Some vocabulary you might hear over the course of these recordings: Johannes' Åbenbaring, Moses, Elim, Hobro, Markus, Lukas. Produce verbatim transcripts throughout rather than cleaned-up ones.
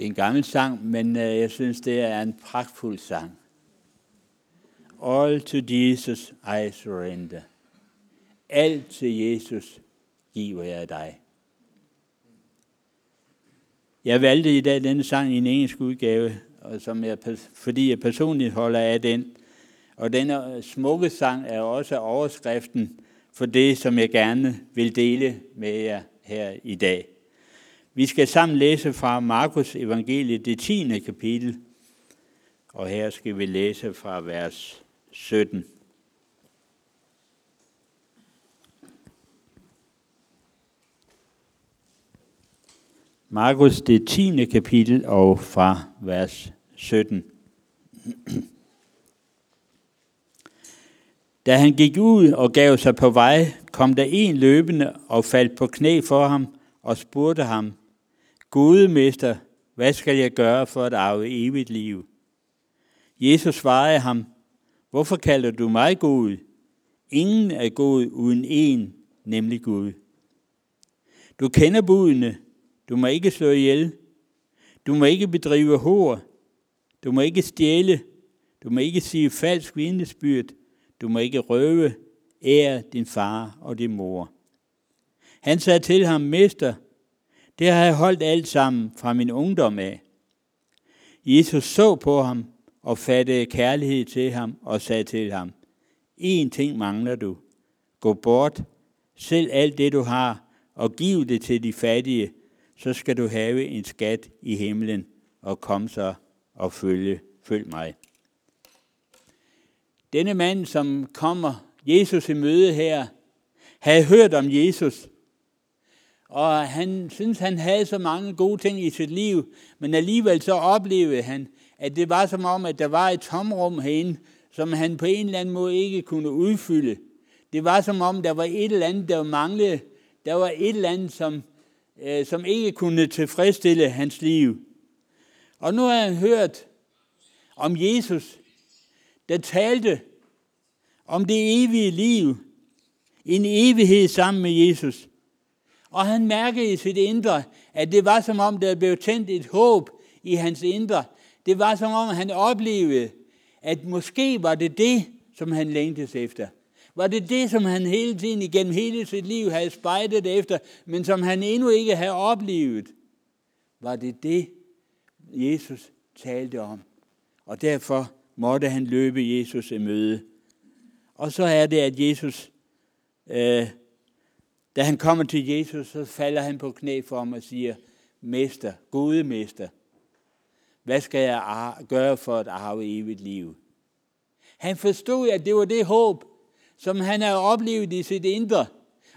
Det er en gammel sang, men jeg synes, det er en pragtfuld sang. All to Jesus I surrender. Alt til Jesus giver jeg dig. Jeg valgte i dag denne sang i en engelsk udgave, og som jeg, fordi jeg personligt holder af den. Og denne smukke sang er også overskriften for det, som jeg gerne vil dele med jer her i dag. Vi skal sammen læse fra Markus evangeliet, det tiende kapitel, og her skal vi læse fra vers sytten. Markus, det tiende kapitel, og fra vers sytten. Da han gik ud og gav sig på vej, kom der en løbende og faldt på knæ for ham og spurgte ham: Gode mester, hvad skal jeg gøre for at arve evigt liv? Jesus svarede ham: Hvorfor kalder du mig god? Ingen er god uden en, nemlig Gud. Du kender budene. Du må ikke slå ihjel. Du må ikke bedrive hår. Du må ikke stjæle. Du må ikke sige falsk vidnesbyrd. Du må ikke røve. Ære din far og din mor. Han sagde til ham: Mester, det har jeg holdt alt sammen fra min ungdom af. Jesus så på ham og fattede kærlighed til ham og sagde til ham: En ting mangler du. Gå bort, sælg alt det du har og giv det til de fattige. Så skal du have en skat i himlen, og kom så og følge, følg mig. Denne mand, som kommer Jesus i møde her, havde hørt om Jesus. Og han syntes, han havde så mange gode ting i sit liv, men alligevel så oplevede han, at det var som om, at der var et tomrum herinde, som han på en eller anden måde ikke kunne udfylde. Det var som om, der var et eller andet, der manglede. Der var et eller andet, som... som ikke kunne tilfredsstille hans liv. Og nu har han hørt om Jesus, der talte om det evige liv, en evighed sammen med Jesus. Og han mærkede i sit indre, at det var som om, der blev tændt et håb i hans indre. Det var som om, han oplevede, at måske var det det, som han længtes efter. Var det det, som han hele tiden igennem hele sit liv havde spejdet efter, men som han endnu ikke havde oplevet? Var det det, Jesus talte om? Og derfor måtte han løbe Jesus i møde. Og så er det, at Jesus, øh, da han kommer til Jesus, så falder han på knæ for ham og siger: Mester, gode mester, hvad skal jeg gøre for at arve evigt liv? Han forstod, at det var det håb, som han havde oplevet i sit indre,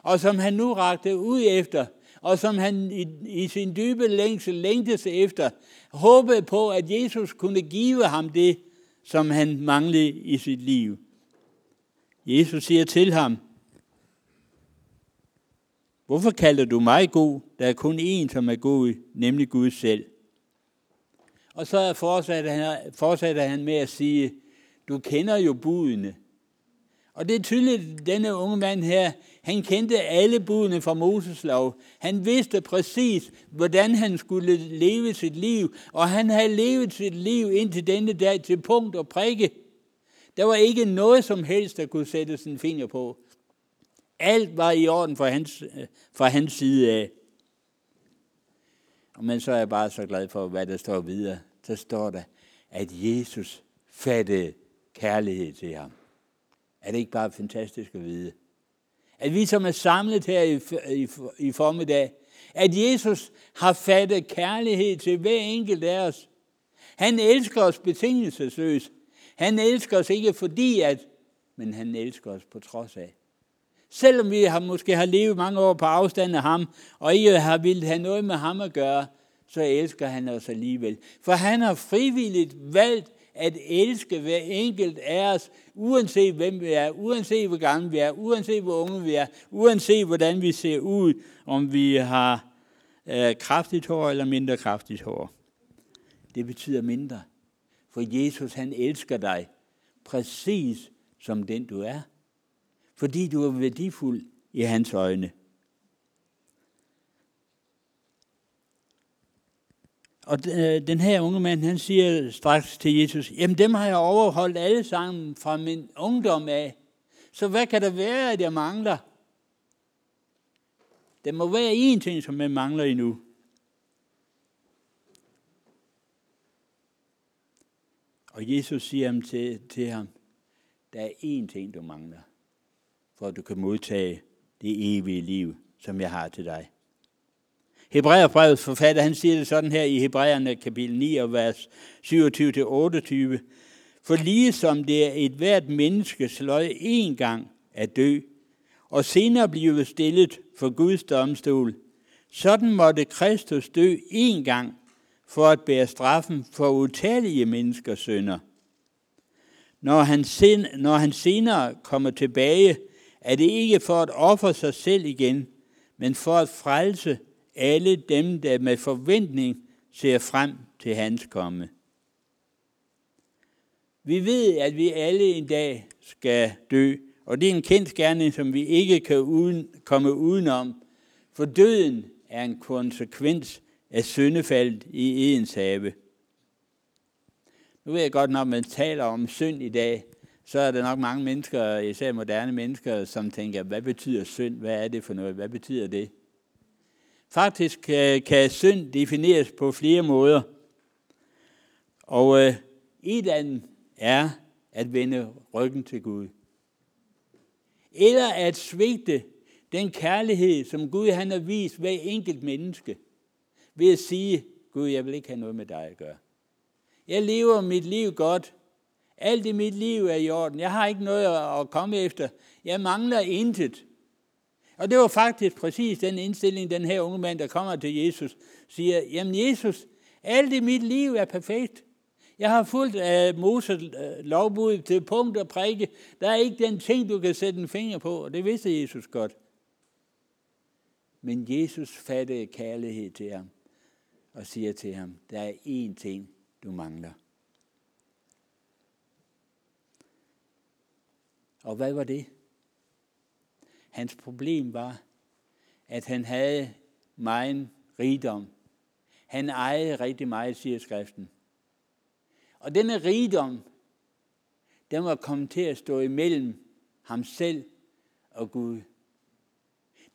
og som han nu rakte ud efter, og som han i, i sin dybe længsel længtes efter, håbede på, at Jesus kunne give ham det, som han manglede i sit liv. Jesus siger til ham: Hvorfor kalder du mig god? Der er kun én, som er god, nemlig Gud selv. Og så fortsatte han, fortsatte han med at sige: Du kender jo budene. Og det er tydeligt, at denne unge mand her, han kendte alle budene fra Moses lov. Han vidste præcis, hvordan han skulle leve sit liv, og han havde levet sit liv indtil denne dag til punkt og prikke. Der var ikke noget som helst, der kunne sætte sin finger på. Alt var i orden fra hans, fra hans side af. Men så er jeg bare så glad for, hvad der står videre. Så står der, at Jesus fattede kærlighed til ham. Er det ikke bare fantastisk at vide? At vi, som er samlet her i, i, i formiddag, at Jesus har fattet kærlighed til hver enkelt af os. Han elsker os betingelsesløst. Han elsker os ikke fordi at, men han elsker os på trods af. Selvom vi har, måske har levet mange år på afstand af ham, og ikke har ville have noget med ham at gøre, så elsker han os alligevel. For han har frivilligt valgt at elske hver enkelt af os, uanset hvem vi er, uanset hvor gamle vi er, uanset hvor unge vi er, uanset hvordan vi ser ud, om vi har øh, kraftigt hår eller mindre kraftigt hår. Det betyder mindre, for Jesus han elsker dig, præcis som den du er, fordi du er værdifuld i hans øjne. Og den her unge mand, han siger straks til Jesus, jamen dem har jeg overholdt alle sammen fra min ungdom af. Så hvad kan der være, at jeg mangler? Der må være én ting, som jeg mangler endnu. Og Jesus siger ham til, til ham, der er én ting, du mangler, for at du kan modtage det evige liv, som jeg har til dig. Hebræerbrevet forfatter, han siger det sådan her i Hebræerne kapitel ni og vers syvogtyve til otteogtyve. For ligesom det er et hvert menneskes løg én gang at dø, og senere blive stillet for Guds domstol, sådan måtte Kristus dø én gang for at bære straffen for utallige menneskers synder. Når han, sen, når han senere kommer tilbage, er det ikke for at ofre sig selv igen, men for at frelse alle dem, der med forventning ser frem til hans komme. Vi ved, at vi alle en dag skal dø, og det er en kendsgerning, som vi ikke kan uden, komme udenom, for døden er en konsekvens af syndefaldet i Edens have. Nu ved jeg godt, når man taler om synd i dag, så er der nok mange mennesker, især moderne mennesker, som tænker, hvad betyder synd? Hvad er det for noget? Hvad betyder det? Faktisk kan, kan synd defineres på flere måder. Og øh, et af dem er at vende ryggen til Gud. Eller at svigte den kærlighed, som Gud han har vist hver enkelt menneske, ved at sige, Gud, jeg vil ikke have noget med dig at gøre. Jeg lever mit liv godt. Alt i mit liv er i orden. Jeg har ikke noget at komme efter. Jeg mangler intet. Og det var faktisk præcis den indstilling, den her unge mand, der kommer til Jesus, siger, jamen Jesus, alt i mit liv er perfekt. Jeg har fulgt uh, Moses uh, lovbud til punkt og prikke. Der er ikke den ting, du kan sætte en finger på, og det vidste Jesus godt. Men Jesus fattede kærlighed til ham og siger til ham, der er én ting, du mangler. Og hvad var det? Hans problem var, at han havde megen rigdom. Han ejede rigtig meget, siger skriften. Og denne rigdom, den var kommet til at stå imellem ham selv og Gud.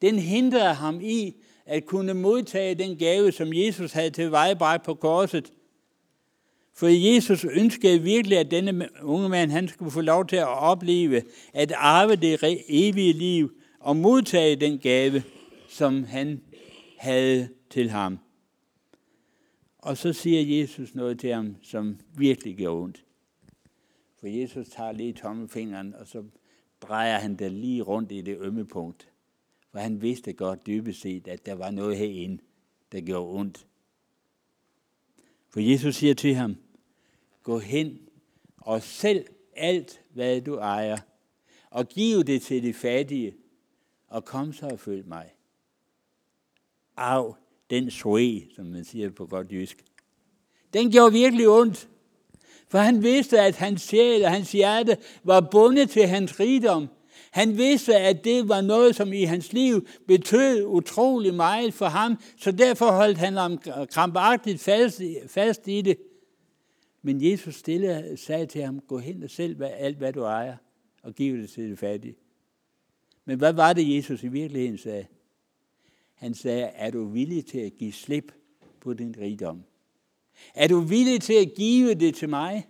Den hindrede ham i at kunne modtage den gave, som Jesus havde tilvejebragt på korset. For Jesus ønskede virkelig, at denne unge mand han skulle få lov til at opleve, at arve det evige liv, og modtage den gave, som han havde til ham. Og så siger Jesus noget til ham, som virkelig gjorde ondt. For Jesus tager lige tommelfingeren, og så drejer han det lige rundt i det ømme punkt. For han vidste godt dybest set, at der var noget herinde, der gjorde ondt. For Jesus siger til ham, gå hen og sælg alt, hvad du ejer, og giv det til de fattige, og kom så og følg mig. Au, den sved, som man siger på godt jysk. Den gjorde virkelig ondt, for han vidste, at hans sjæl og hans hjerte var bundet til hans rigdom. Han vidste, at det var noget, som i hans liv betød utrolig meget for ham, så derfor holdt han ham krampagtigt fast, fast i det. Men Jesus stille sagde til ham, gå hen og sælg alt, hvad du ejer, og giv det til de fattige. Men hvad var det, Jesus i virkeligheden sagde? Han sagde, er du villig til at give slip på din rigdom? Er du villig til at give det til mig?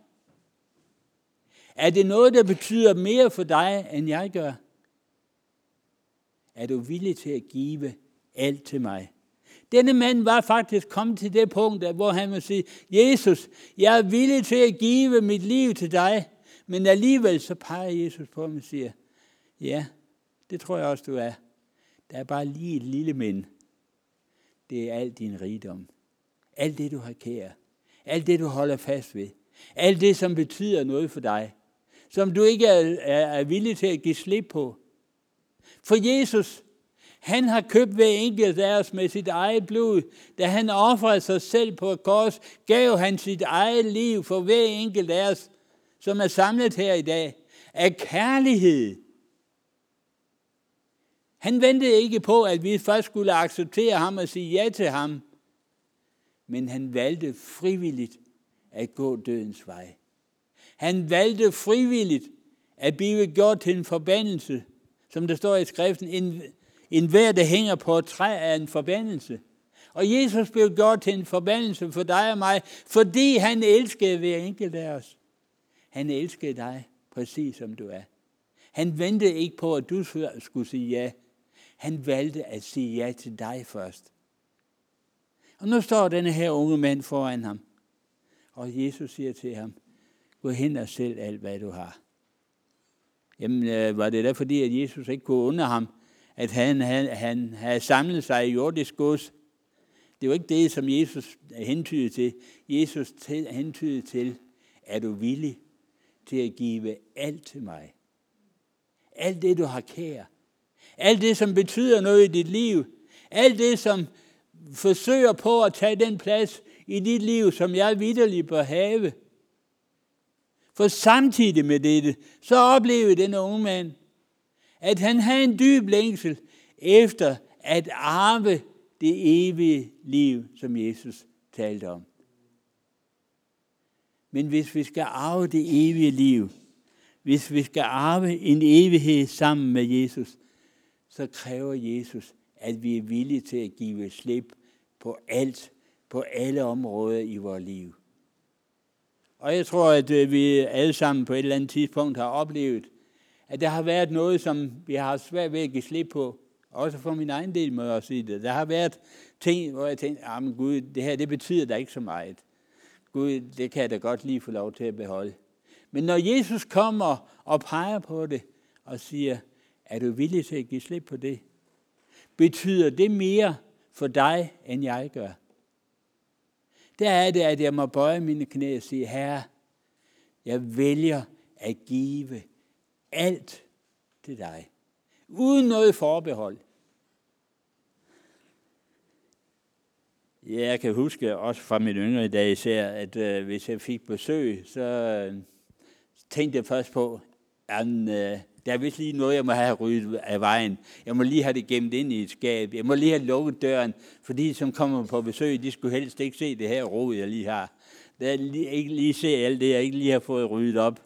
Er det noget, der betyder mere for dig, end jeg gør? Er du villig til at give alt til mig? Denne mand var faktisk kommet til det punkt, hvor han må sige, Jesus, jeg er villig til at give mit liv til dig. Men alligevel så peger Jesus på ham og siger, ja, det tror jeg også, du er. Der er bare lige et lille men. Det er al din rigdom. Alt det, du har kære. Alt det, du holder fast ved. Alt det, som betyder noget for dig. Som du ikke er, er, er villig til at give slip på. For Jesus, han har købt hver enkelt af os med sit eget blod. Da han ofrede sig selv på et kors, gav han sit eget liv for hver enkelt af os, som er samlet her i dag, af kærlighed. Han ventede ikke på, at vi først skulle acceptere ham og sige ja til ham. men han valgte frivilligt at gå dødens vej. Han valgte frivilligt at blive gjort til en forbandelse, som der står i skriften, en, en hver, der hænger på et træ, er en forbandelse. Og Jesus blev gjort til en forbandelse for dig og mig, fordi han elskede hver enkelt af os. Han elskede dig, præcis som du er. Han ventede ikke på, at du skulle sige ja. Han valgte at sige ja til dig først. Og nu står denne her unge mand foran ham. Og Jesus siger til ham, gå hen og sælg alt, hvad du har. Jamen, var det da fordi, at Jesus ikke kunne undre ham, at han, han, han havde samlet sig i jordisk gods? Det var ikke det, som Jesus hentydede til. Jesus hentydede til, er du villig til at give alt til mig? Alt det, du har kære. Alt det, som betyder noget i dit liv. Alt det, som forsøger på at tage den plads i dit liv, som jeg vitterligt bør have. For samtidig med dette, så oplevede denne unge mand, at han havde en dyb længsel efter at arve det evige liv, som Jesus talte om. Men hvis vi skal arve det evige liv, hvis vi skal arve en evighed sammen med Jesus, så kræver Jesus, at vi er villige til at give slip på alt, på alle områder i vores liv. Og jeg tror, at vi alle sammen på et eller andet tidspunkt har oplevet, at der har været noget, som vi har haft svært ved at give slip på. Også for min egen del, må jeg sige det. Der har været ting, hvor jeg tænkte, ah, men Gud, det her det betyder da ikke så meget. Gud, det kan jeg da godt lige få lov til at beholde. Men når Jesus kommer og peger på det og siger, er du villig til at give slip på det? Betyder det mere for dig, end jeg gør? Der er det, at jeg må bøje mine knæ og sige, Herre, jeg vælger at give alt til dig. Uden noget forbehold. Ja, jeg kan huske, også fra min yngre dag især, at øh, hvis jeg fik besøg, så øh, tænkte jeg først på, at øh, der er vist lige noget, jeg må have ryddet af vejen. Jeg må lige have det gemt ind i et skab. Jeg må lige have lukket døren, for de, som kommer på besøg, de skulle helst ikke se det her rod, jeg lige har. Der lige, ikke lige se alt det, jeg ikke lige har fået ryddet op.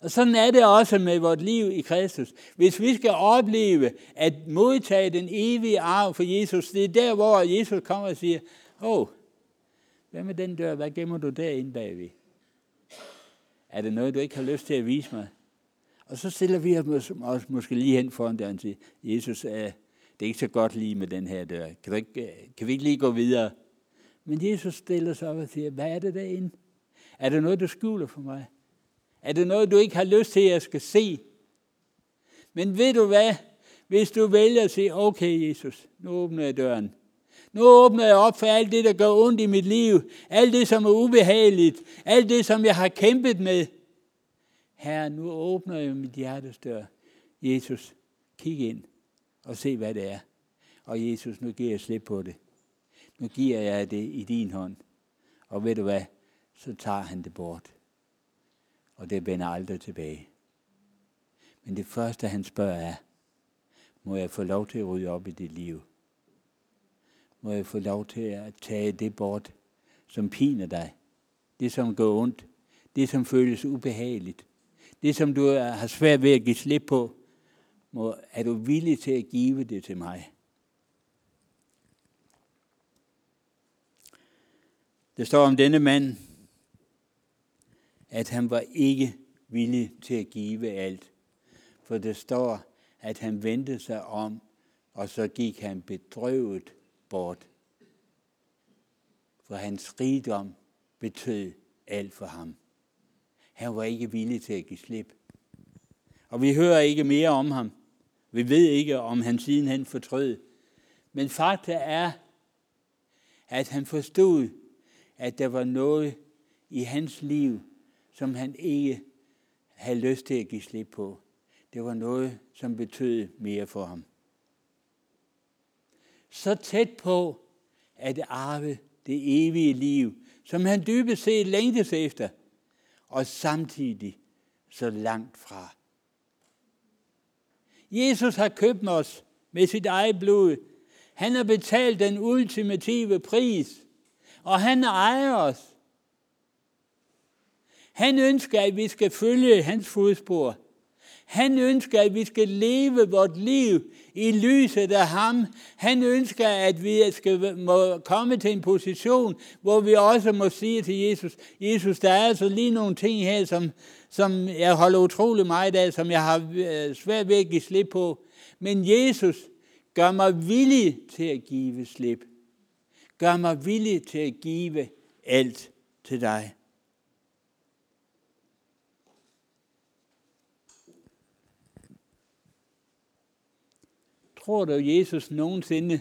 Og sådan er det også med vores liv i Kristus. Hvis vi skal opleve at modtage den evige arv for Jesus, det er der, hvor Jesus kommer og siger, åh, oh, hvad med den dør? Hvad gemmer du derinde bagved? Er det noget, du ikke har lyst til at vise mig? Og så stiller vi os måske lige hen foran døren og siger, Jesus, det er ikke så godt lige med den her dør. Kan, du ikke, kan vi ikke lige gå videre? Men Jesus stiller sig op og siger, hvad er det derinde? Er det noget, du skjuler for mig? Er det noget, du ikke har lyst til, at jeg skal se? Men ved du hvad? Hvis du vælger at sige, okay Jesus, nu åbner jeg døren. Nu åbner jeg op for alt det, der gør ondt i mit liv. Alt det, som er ubehageligt. Alt det, som jeg har kæmpet med. Herre, nu åbner jeg mit hjertes dør. Jesus, kig ind og se, hvad det er. Og Jesus, nu giver jeg slip på det. Nu giver jeg det i din hånd. Og ved du hvad? Så tager han det bort. Og det vender aldrig tilbage. Men det første, han spørger er, må jeg få lov til at rydde op i dit liv? Må jeg få lov til at tage det bort, som piner dig? Det, som går ondt? Det, som føles ubehageligt? Det, som du har svært ved at give slip på? Må, er du villig til at give det til mig? Der står om denne mand, at han var ikke villig til at give alt. For det står, at han vendte sig om, og så gik han bedrøvet bort. For hans rigdom betød alt for ham. Han var ikke villig til at give slip. Og vi hører ikke mere om ham. Vi ved ikke, om han sidenhen fortrød. Men fakta er, at han forstod, at der var noget i hans liv, som han ikke havde lyst til at give slip på. Det var noget, som betød mere for ham. Så tæt på at arve det evige liv, som han dybest set længtes efter, og samtidig så langt fra. Jesus har købt os med sit eget blod. Han har betalt den ultimative pris, og han ejer os. Han ønsker, at vi skal følge hans fodspor. Han ønsker, at vi skal leve vort liv i lyset af ham. Han ønsker, at vi skal må komme til en position, hvor vi også må sige til Jesus, Jesus, der er altså lige nogle ting her, som, som jeg holder utrolig meget af, som jeg har svært ved at give slip på. Men Jesus, gør mig villig til at give slip. Gør mig villig til at give alt til dig. Tror du, Jesus nogensinde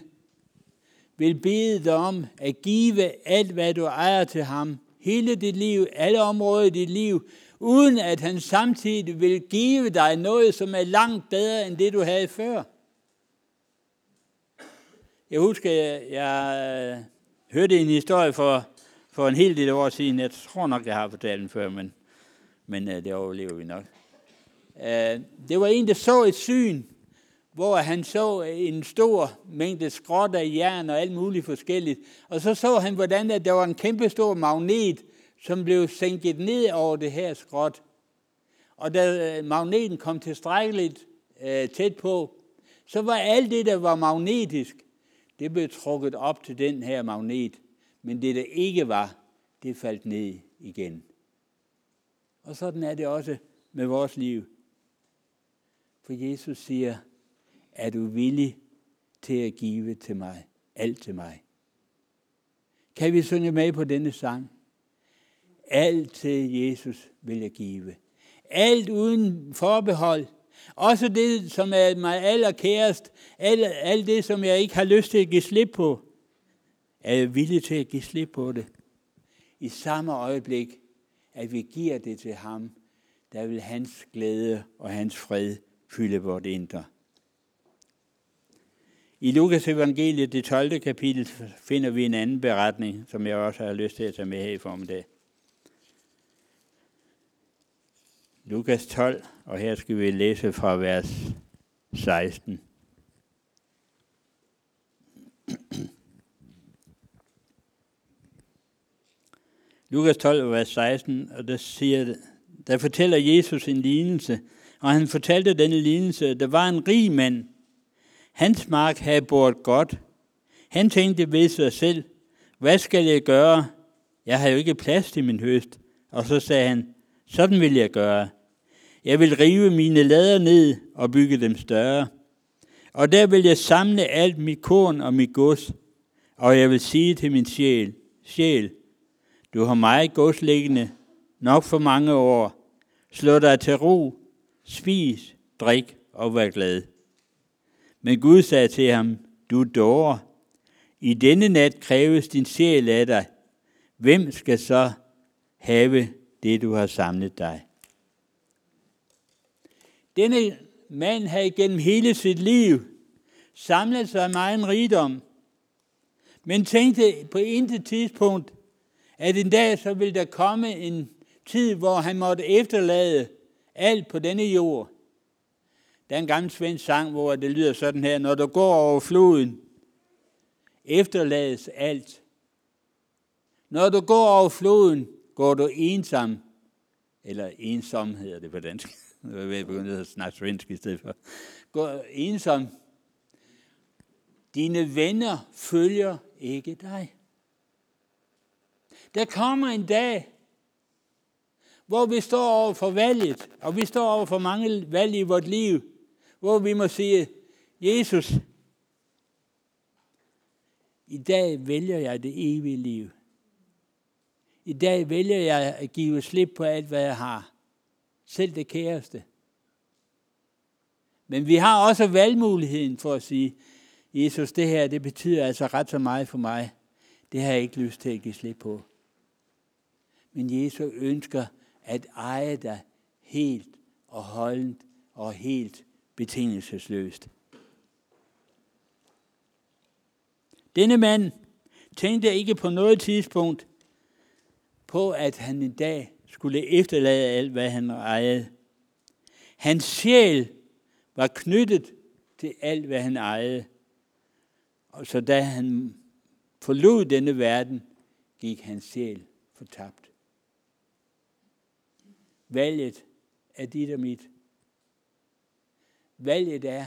vil bede dig om at give alt, hvad du ejer til ham, hele dit liv, alle områder i dit liv, uden at han samtidig vil give dig noget, som er langt bedre end det, du havde før? Jeg husker, jeg, jeg hørte en historie for, for en hel del år siden. Jeg tror nok, jeg har fortalt den før, men, men det overlever vi nok. Det var en, der så et syn, hvor han så en stor mængde skråt af jern og alt muligt forskelligt. Og så så han, hvordan der var en kæmpe stor magnet, som blev sænket ned over det her skråt. Og da magneten kom tilstrækkeligt øh, tæt på, så var alt det, der var magnetisk, det blev trukket op til den her magnet. Men det, der ikke var, det faldt ned igen. Og sådan er det også med vores liv. For Jesus siger, er du villig til at give til mig, alt til mig? Kan vi synge med på denne sang? Alt til Jesus vil jeg give. Alt uden forbehold. Også det, som er mig allerkærest. Alt, alt det, som jeg ikke har lyst til at give slip på. Er jeg villig til at give slip på det? I samme øjeblik, at vi giver det til ham, der vil hans glæde og hans fred fylde vort indre. I Lukas evangeliet, det tolvte kapitel, finder vi en anden beretning, som jeg også har lyst til at tage med her i formiddag. Lukas tolv, og her skal vi læse fra vers seksten. Lukas tolv, vers seksten, og der, siger, der fortæller Jesus en lignelse, og han fortalte denne lignelse, der var en rig mand. Hans mark havde båret godt. Han tænkte ved sig selv, hvad skal jeg gøre? Jeg har jo ikke plads til min høst. Og så sagde han, sådan vil jeg gøre. Jeg vil rive mine lader ned og bygge dem større. Og der vil jeg samle alt mit korn og mit gods. Og jeg vil sige til min sjæl, sjæl, du har meget gods liggende, nok for mange år. Slå dig til ro, spis, drik og vær glad. Men Gud sagde til ham, du dårer, i denne nat kræves din sjæl af dig. Hvem skal så have det, du har samlet dig? Denne mand havde gennem hele sit liv samlet sig megen rigdom, men tænkte på intet tidspunkt, at en dag så ville der komme en tid, hvor han måtte efterlade alt på denne jord. Der er en gammel svensk sang, hvor det lyder sådan her, når du går over floden, efterlades alt. Når du går over floden, går du ensom, eller ensom hedder det på dansk. Jeg vil begynde at snakke svensk i stedet for. Går ensom. Dine venner følger ikke dig. Der kommer en dag, hvor vi står over for valget, og vi står over for mange valg i vort liv, hvor vi må sige, Jesus, i dag vælger jeg det evige liv. I dag vælger jeg at give slip på alt, hvad jeg har. Selv det kæreste. Men vi har også valgmuligheden for at sige, Jesus, det her, det betyder altså ret så meget for mig. Det har jeg ikke lyst til at give slip på. Men Jesus ønsker at eje dig helt og holdent og helt betingelsesløst. Denne mand tænkte ikke på noget tidspunkt på, at han en dag skulle efterlade alt, hvad han ejede. Hans sjæl var knyttet til alt, hvad han ejede. Og så da han forlod denne verden, gik hans sjæl fortabt. Valget er dit og mit. Valget er,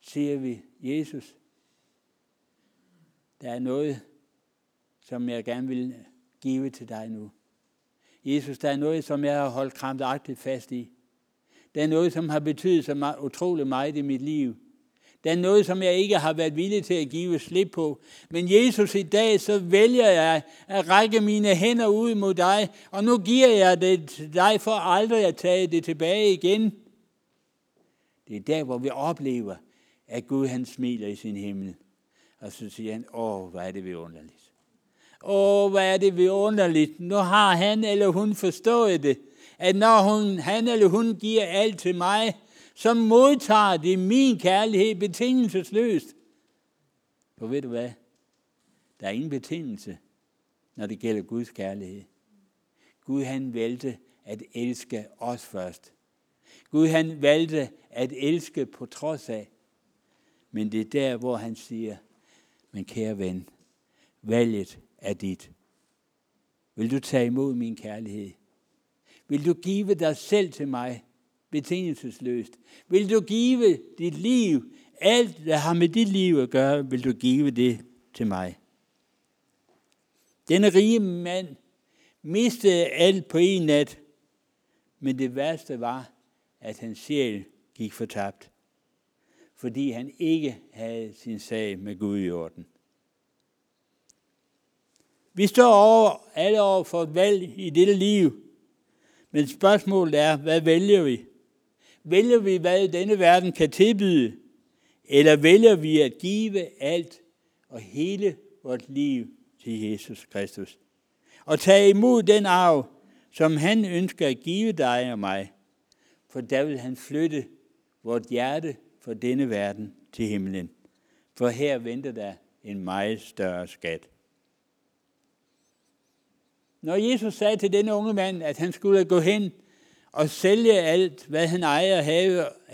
siger vi, Jesus, der er noget, som jeg gerne vil give til dig nu. Jesus, der er noget, som jeg har holdt krampagtigt fast i. Der er noget, som har betydet så utrolig meget i mit liv. Der er noget, som jeg ikke har været villig til at give slip på. Men Jesus, i dag, så vælger jeg at række mine hænder ud mod dig, og nu giver jeg det til dig for aldrig at tage det tilbage igen. Det er der, hvor vi oplever, at Gud han smiler i sin himmel. Og så siger han, åh, hvor er det vidunderligt. Åh, hvor er det vidunderligt. Nu har han eller hun forstået det, at når hun, han eller hun giver alt til mig, så modtager det min kærlighed betingelsesløst. For ved du hvad? Der er ingen betingelse, når det gælder Guds kærlighed. Gud han valgte at elske os først. Gud han valgte at elske på trods af. Men det er der, hvor han siger, men kære ven, valget er dit. Vil du tage imod min kærlighed? Vil du give dig selv til mig? Betingelsesløst. Vil du give dit liv, alt hvad har med dit liv at gøre, vil du give det til mig. Denne rige mand mistede alt på en nat, men det værste var, at hans sjæl gik fortabt, fordi han ikke havde sin sag med Gud i orden. Vi står over, alle over for et valg i dette liv, men spørgsmålet er, hvad vælger vi? Vælger vi, hvad denne verden kan tilbyde? Eller vælger vi at give alt og hele vores liv til Jesus Kristus? Og tage imod den arv, som han ønsker at give dig og mig. For der vil han flytte vort hjerte fra denne verden til himlen. For her venter der en meget større skat. Når Jesus sagde til denne unge mand, at han skulle gå hen og sælge alt, hvad han ejer og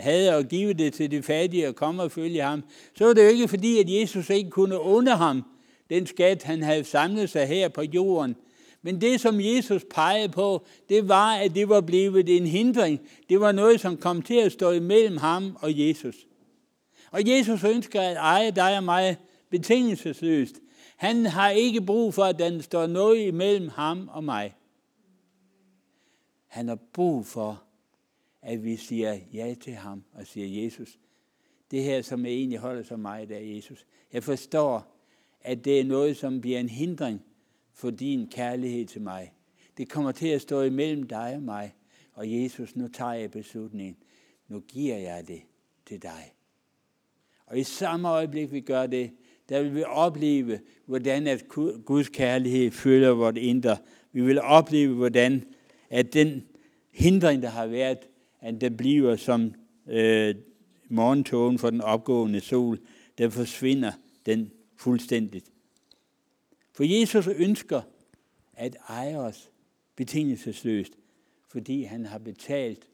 havde, og give det til de fattige og komme og følge ham, så var det jo ikke fordi, at Jesus ikke kunne unde ham den skat, han havde samlet sig her på jorden. Men det, som Jesus pegede på, det var, at det var blevet en hindring. Det var noget, som kom til at stå imellem ham og Jesus. Og Jesus ønsker at eje dig og mig betingelsesløst. Han har ikke brug for, at der står noget imellem ham og mig. Han har brug for, at vi siger ja til ham og siger, Jesus, det her, som jeg egentlig holder så meget af, Jesus, jeg forstår, at det er noget, som bliver en hindring for din kærlighed til mig. Det kommer til at stå imellem dig og mig. Og Jesus, nu tager jeg beslutningen. Nu giver jeg det til dig. Og i samme øjeblik, vi gør det, der vil vi opleve, hvordan at Guds kærlighed følger vort indre. Vi vil opleve, hvordan at den hindring, der har været, at den bliver som øh, morgentågen for den opgående sol, der forsvinder den fuldstændigt. For Jesus ønsker at eje os betingelsesløst, fordi han har betalt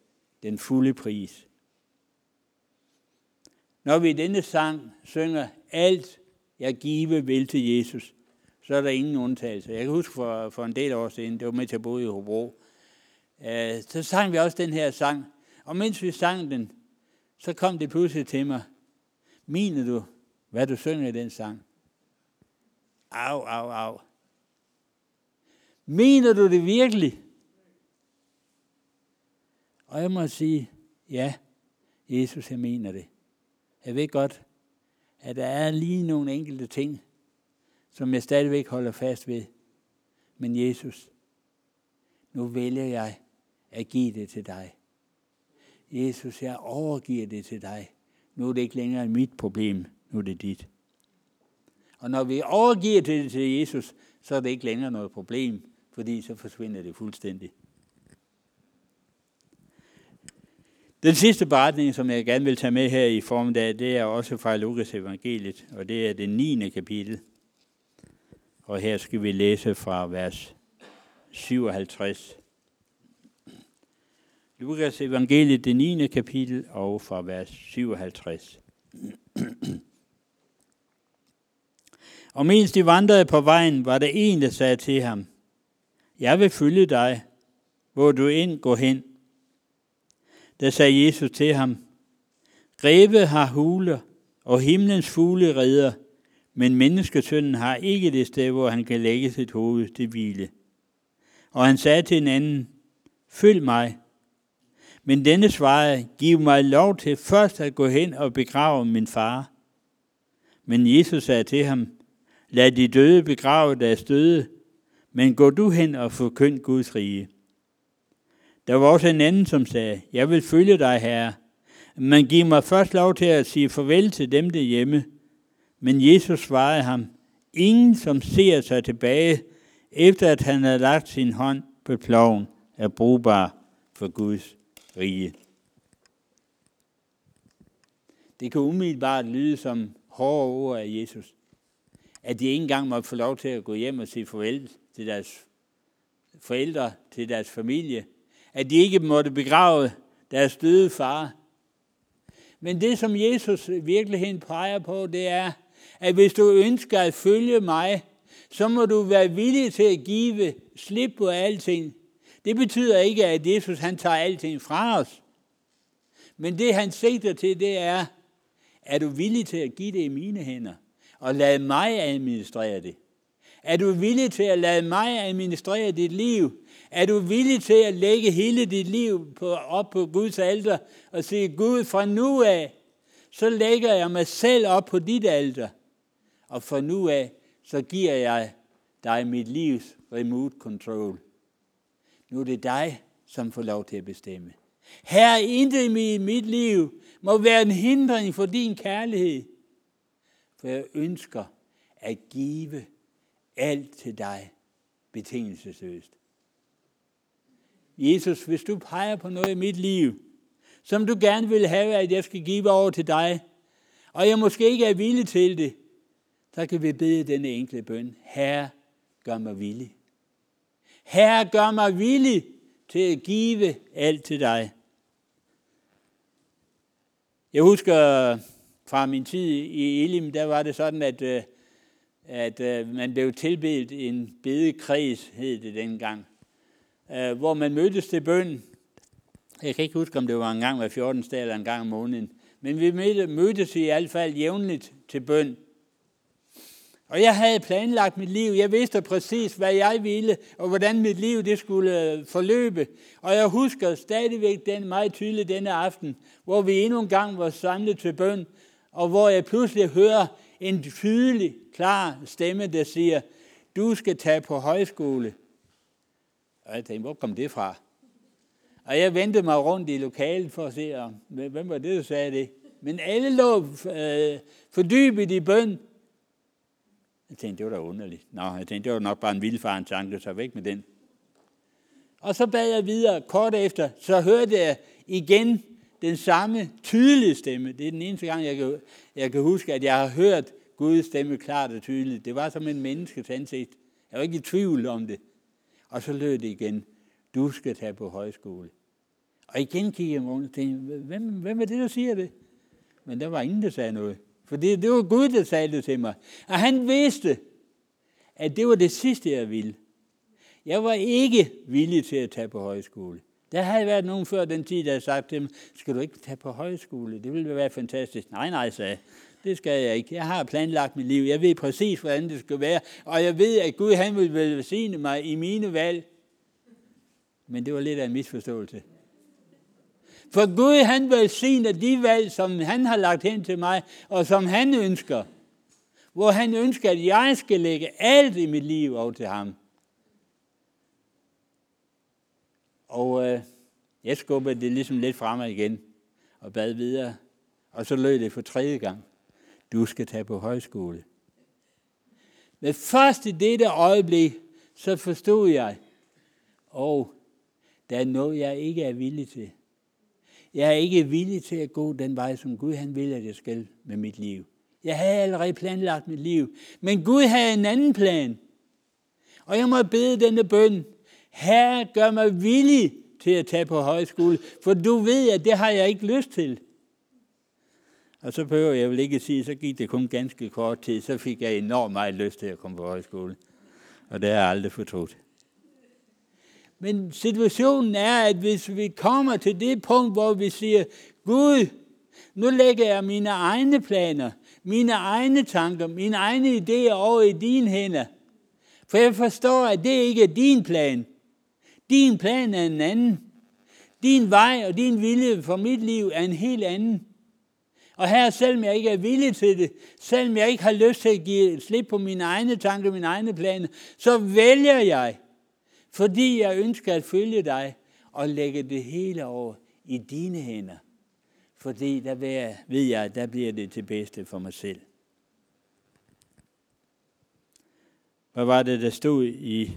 den fulde pris. Når vi i denne sang synger alt, jeg give vil til Jesus, så er der ingen undtagelse. Jeg kan huske for, for en del år siden, det var med til at bo i Hobro, øh, så sang vi også den her sang. Og mens vi sang den, så kom det pludselig til mig. Mener du, hvad du synger i den sang? Au, au, au. Mener du det virkelig? Og jeg må sige, ja, Jesus, jeg mener det. Jeg ved godt, at der er lige nogle enkelte ting, som jeg stadigvæk holder fast ved. Men Jesus, nu vælger jeg at give det til dig. Jesus, jeg overgiver det til dig. Nu er det ikke længere mit problem, nu er det dit. Og når vi overgiver det til Jesus, så er det ikke længere noget problem, fordi så forsvinder det fuldstændig. Den sidste beretning, som jeg gerne vil tage med her i formiddag, det er også fra Lukas evangeliet, og det er det niende kapitel. Og her skal vi læse fra vers syvoghalvtreds. Lukas evangeliet, det niende kapitel, og fra vers syvoghalvtreds. Og mens de vandrede på vejen, var der en, der sagde til ham, jeg vil følge dig, hvor du end går hen. Der sagde Jesus til ham, greve har huler, og himlens fugle reder, men menneskesønnen har ikke det sted, hvor han kan lægge sit hoved til hvile. Og han sagde til en anden, følg mig. Men denne svarede, giv mig lov til først at gå hen og begrave min far. Men Jesus sagde til ham, lad de døde begrave deres døde, men gå du hen og forkynd Guds rige. Der var også en anden, som sagde, jeg vil følge dig, Herre, men giv mig først lov til at sige farvel til dem derhjemme. Men Jesus svarede ham, ingen som ser sig tilbage, efter at han havde lagt sin hånd på ploven, er brugbar for Guds rige. Det kan umiddelbart lyde som hårde ord af Jesus, at de ikke engang måtte få lov til at gå hjem og sige farvel til deres forældre, til deres familie, at de ikke måtte begrave deres døde far. Men det, som Jesus i virkeligheden peger på, det er, at hvis du ønsker at følge mig, så må du være villig til at give slip på alting. Det betyder ikke, at Jesus han tager alting fra os. Men det, han sigter til, det er, er du villig til at give det i mine hænder? Og lade mig administrere det. Er du villig til at lade mig administrere dit liv? Er du villig til at lægge hele dit liv på, op på Guds alter og sige, Gud, fra nu af, så lægger jeg mig selv op på dit alter. Og fra nu af, så giver jeg dig mit livs remote control. Nu er det dig, som får lov til at bestemme. Herre, intet i mit liv må være en hindring for din kærlighed. For jeg ønsker at give alt til dig betingelsesløst. Jesus, hvis du peger på noget i mit liv, som du gerne vil have, at jeg skal give over til dig, og jeg måske ikke er villig til det, så kan vi bede denne enkle bøn. Herre, gør mig villig. Herre, gør mig villig til at give alt til dig. Jeg husker fra min tid i Elim, der var det sådan, at, at man blev tilbedt en bedekreds, hed det dengang, hvor man mødtes til bøn. Jeg kan ikke huske, om det var en gang hver fjortende dag eller en gang om måneden, men vi mødtes i hvert fald jævnligt til bøn. Og jeg havde planlagt mit liv. Jeg vidste præcis, hvad jeg ville, og hvordan mit liv det skulle forløbe. Og jeg husker stadigvæk den meget tydeligt denne aften, hvor vi endnu en gang var samlet til bøn, og hvor jeg pludselig hører en tydelig, klar stemme, der siger, du skal tage på højskole. Og jeg tænkte, hvor kom det fra? Og jeg vendte mig rundt i lokalet for at se, hvem var det, der sagde det? Men alle lå øh, fordybet i bøn. Jeg tænkte, det var da underligt. Nå, jeg tænkte, det var nok bare en vildfaren tanke, så væk med den. Og så bad jeg videre. Kort efter, så hørte jeg igen den samme tydelige stemme. Det er den eneste gang, jeg kan, jeg kan huske, at jeg har hørt Guds stemme klart og tydeligt. Det var som en menneskes ansigt. Jeg var ikke i tvivl om det. Og så lød det igen, du skal tage på højskole. Og igen kiggede jeg mig rundt og tænkte, hvem, hvem er det, der siger det? Men der var ingen, der sagde noget. For det, det var Gud, der sagde det til mig. Og han vidste, at det var det sidste, jeg ville. Jeg var ikke villig til at tage på højskole. Der havde været nogen før den tid, der havde sagt til mig, skal du ikke tage på højskole? Det ville være fantastisk. Nej, nej, sagde jeg. Det skal jeg ikke. Jeg har planlagt mit liv. Jeg ved præcis, hvordan det skal være. Og jeg ved, at Gud han vil velsigne mig i mine valg. Men det var lidt af en misforståelse. For Gud, han velsigner de valg, som han har lagt hen til mig, og som han ønsker. Hvor han ønsker, at jeg skal lægge alt i mit liv over til ham. Og øh, jeg skubbede det ligesom lidt fremme igen, og bad videre. Og så lød det for tredje gang. Du skal tage på højskole. Men først i dette øjeblik, så forstod jeg, og der er noget, jeg ikke er villig til. Jeg er ikke villig til at gå den vej, som Gud han vil, at jeg skal med mit liv. Jeg havde allerede planlagt mit liv, men Gud havde en anden plan. Og jeg må bede denne bøn. Herre, gør mig villig til at tage på højskole, for du ved, at det har jeg ikke lyst til. Og så behøver jeg vel ikke sige, så gik det kun ganske kort tid, så fik jeg enormt meget lyst til at komme på højskole. Og det har jeg aldrig fortrudt. Men situationen er, at hvis vi kommer til det punkt, hvor vi siger, Gud, nu lægger jeg mine egne planer, mine egne tanker, mine egne idéer over i dine hænder. For jeg forstår, at det ikke er din plan. Din plan er en anden. Din vej og din vilje for mit liv er en helt anden. Og her, selvom jeg ikke er villig til det, selvom jeg ikke har lyst til at give slip på mine egne tanker, mine egne planer, så vælger jeg, fordi jeg ønsker at følge dig og lægge det hele over i dine hænder. Fordi der vil jeg, ved jeg, der bliver det til bedste for mig selv. Hvad var det, der stod i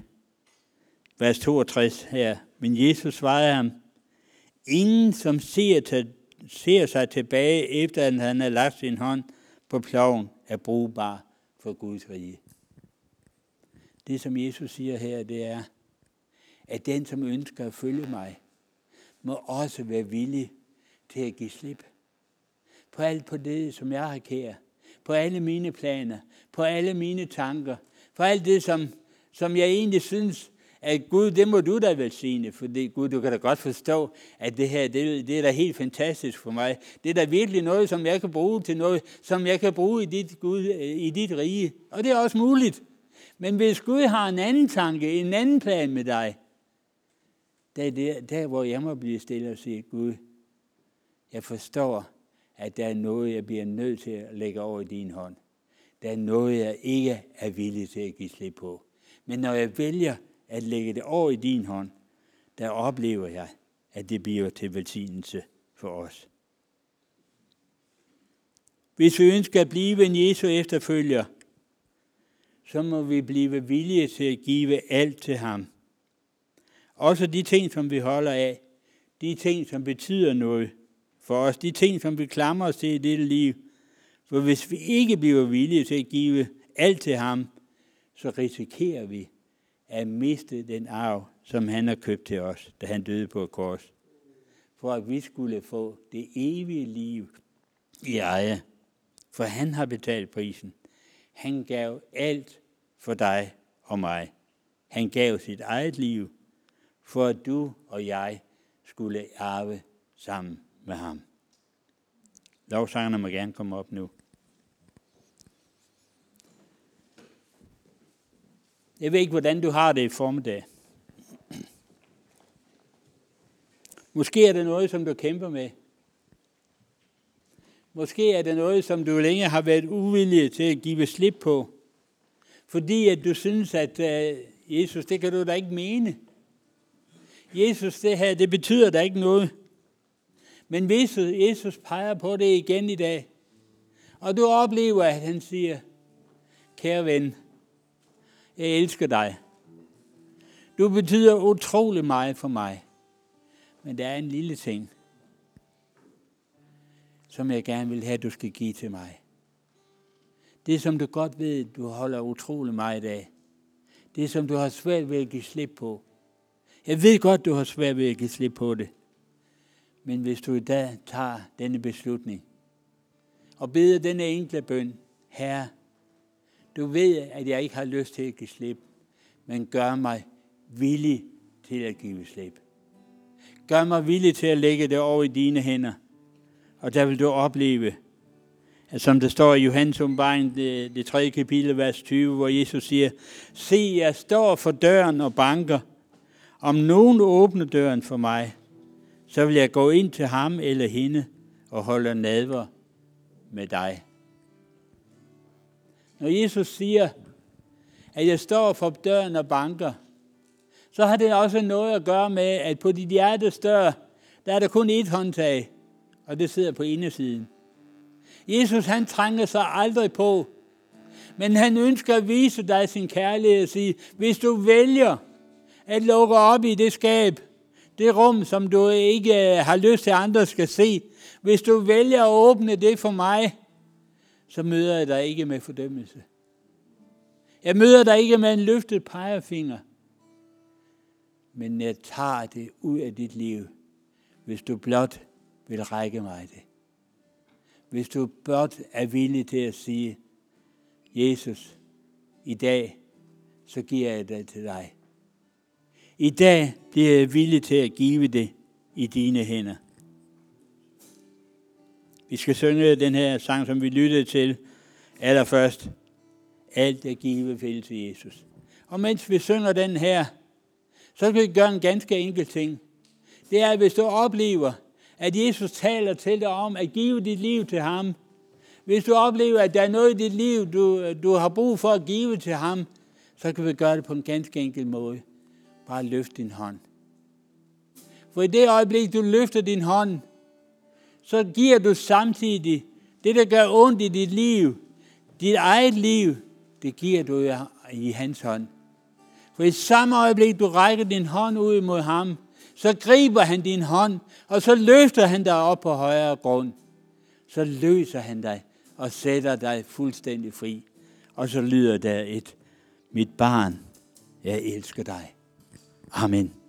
vers toogtres her? Men Jesus svarede ham, ingen som ser, til, ser sig tilbage, efter at han har lagt sin hånd på ploven, er brugbar for Guds rige. Det, som Jesus siger her, det er, at den, som ønsker at følge mig, må også være villig til at give slip. På alt på det, som jeg har kære, på alle mine planer, på alle mine tanker, på alt det, som, som jeg egentlig synes, at Gud, det må du da velsigne, for det, Gud, du kan da godt forstå, at det her, det, det er da helt fantastisk for mig. Det er da virkelig noget, som jeg kan bruge til noget, som jeg kan bruge i dit, Gud, i dit rige. Og det er også muligt. Men hvis Gud har en anden tanke, en anden plan med dig, det er der, der hvor jeg må blive stille og sige, Gud, jeg forstår, at der er noget, jeg bliver nødt til at lægge over i din hånd. Der er noget, jeg ikke er villig til at give slip på. Men når jeg vælger at lægge det over i din hånd, der oplever jeg, at det bliver til velsignelse for os. Hvis vi ønsker at blive en Jesu efterfølger, så må vi blive villige til at give alt til ham. Også de ting, som vi holder af, de ting, som betyder noget for os, de ting, som vi klamrer os til i dette liv. For hvis vi ikke bliver villige til at give alt til ham, så risikerer vi at miste den arv, som han har købt til os, da han døde på et kors, for at vi skulle få det evige liv i eje. For han har betalt prisen. Han gav alt for dig og mig. Han gav sit eget liv, for at du og jeg skulle arve sammen med ham. Lovsangerne må gerne komme op nu. Jeg ved ikke, hvordan du har det i formiddag. Måske er det noget, som du kæmper med. Måske er det noget, som du længe har været uvillig til at give slip på. Fordi at du synes, at uh, Jesus, det kan du da ikke mene. Jesus, det her, det betyder da ikke noget. Men Jesus peger på det igen i dag. Og du oplever, at han siger, kære ven, jeg elsker dig. Du betyder utrolig meget for mig. Men der er en lille ting, som jeg gerne vil have, du skal give til mig. Det, som du godt ved, du holder utrolig meget af. Det, som du har svært ved at give slip på. Jeg ved godt, du har svært ved at give slip på det. Men hvis du i dag tager denne beslutning og beder denne enkle bøn, Herre, du ved, at jeg ikke har lyst til at give slip, men gør mig villig til at give slip. Gør mig villig til at lægge det over i dine hænder, og der vil du opleve, at som der står i Johannes' Åbenbaring, det, det tredje kapitel, vers tyve, hvor Jesus siger, se, jeg står for døren og banker. Om nogen åbner døren for mig, så vil jeg gå ind til ham eller hende og holde nadver med dig. Når Jesus siger, at jeg står for døren og banker, så har det også noget at gøre med, at på dit hjertes dør, der er der kun ét håndtag, og det sidder på indersiden. Jesus, han trænger sig aldrig på, men han ønsker at vise dig sin kærlighed og sige, hvis du vælger at lukke op i det skab, det rum, som du ikke har lyst til, at andre skal se, hvis du vælger at åbne det for mig, så møder jeg dig ikke med fordømmelse. Jeg møder dig ikke med en løftet pegefinger. Men jeg tager det ud af dit liv, hvis du blot vil række mig det. hvis du blot er villig til at sige, Jesus, i dag, så giver jeg det til dig. I dag bliver jeg villig til at give det i dine hænder. Vi skal synge den her sang, som vi lyttede til allerførst. Alt er givet fælles til Jesus. Og mens vi synger den her, så skal vi gøre en ganske enkel ting. Det er, at hvis du oplever, at Jesus taler til dig om at give dit liv til ham. Hvis du oplever, at der er noget i dit liv, du, du har brug for at give til ham, så kan vi gøre det på en ganske enkel måde. Bare løft din hånd. For i det øjeblik, du løfter din hånd, så giver du samtidig det, der gør ondt i dit liv, dit eget liv, det giver du i hans hånd. For i samme øjeblik, du rækker din hånd ud mod ham, så griber han din hånd, og så løfter han dig op på højere grund. Så løser han dig og sætter dig fuldstændig fri. Og så lyder der et, mit barn, jeg elsker dig. Amen.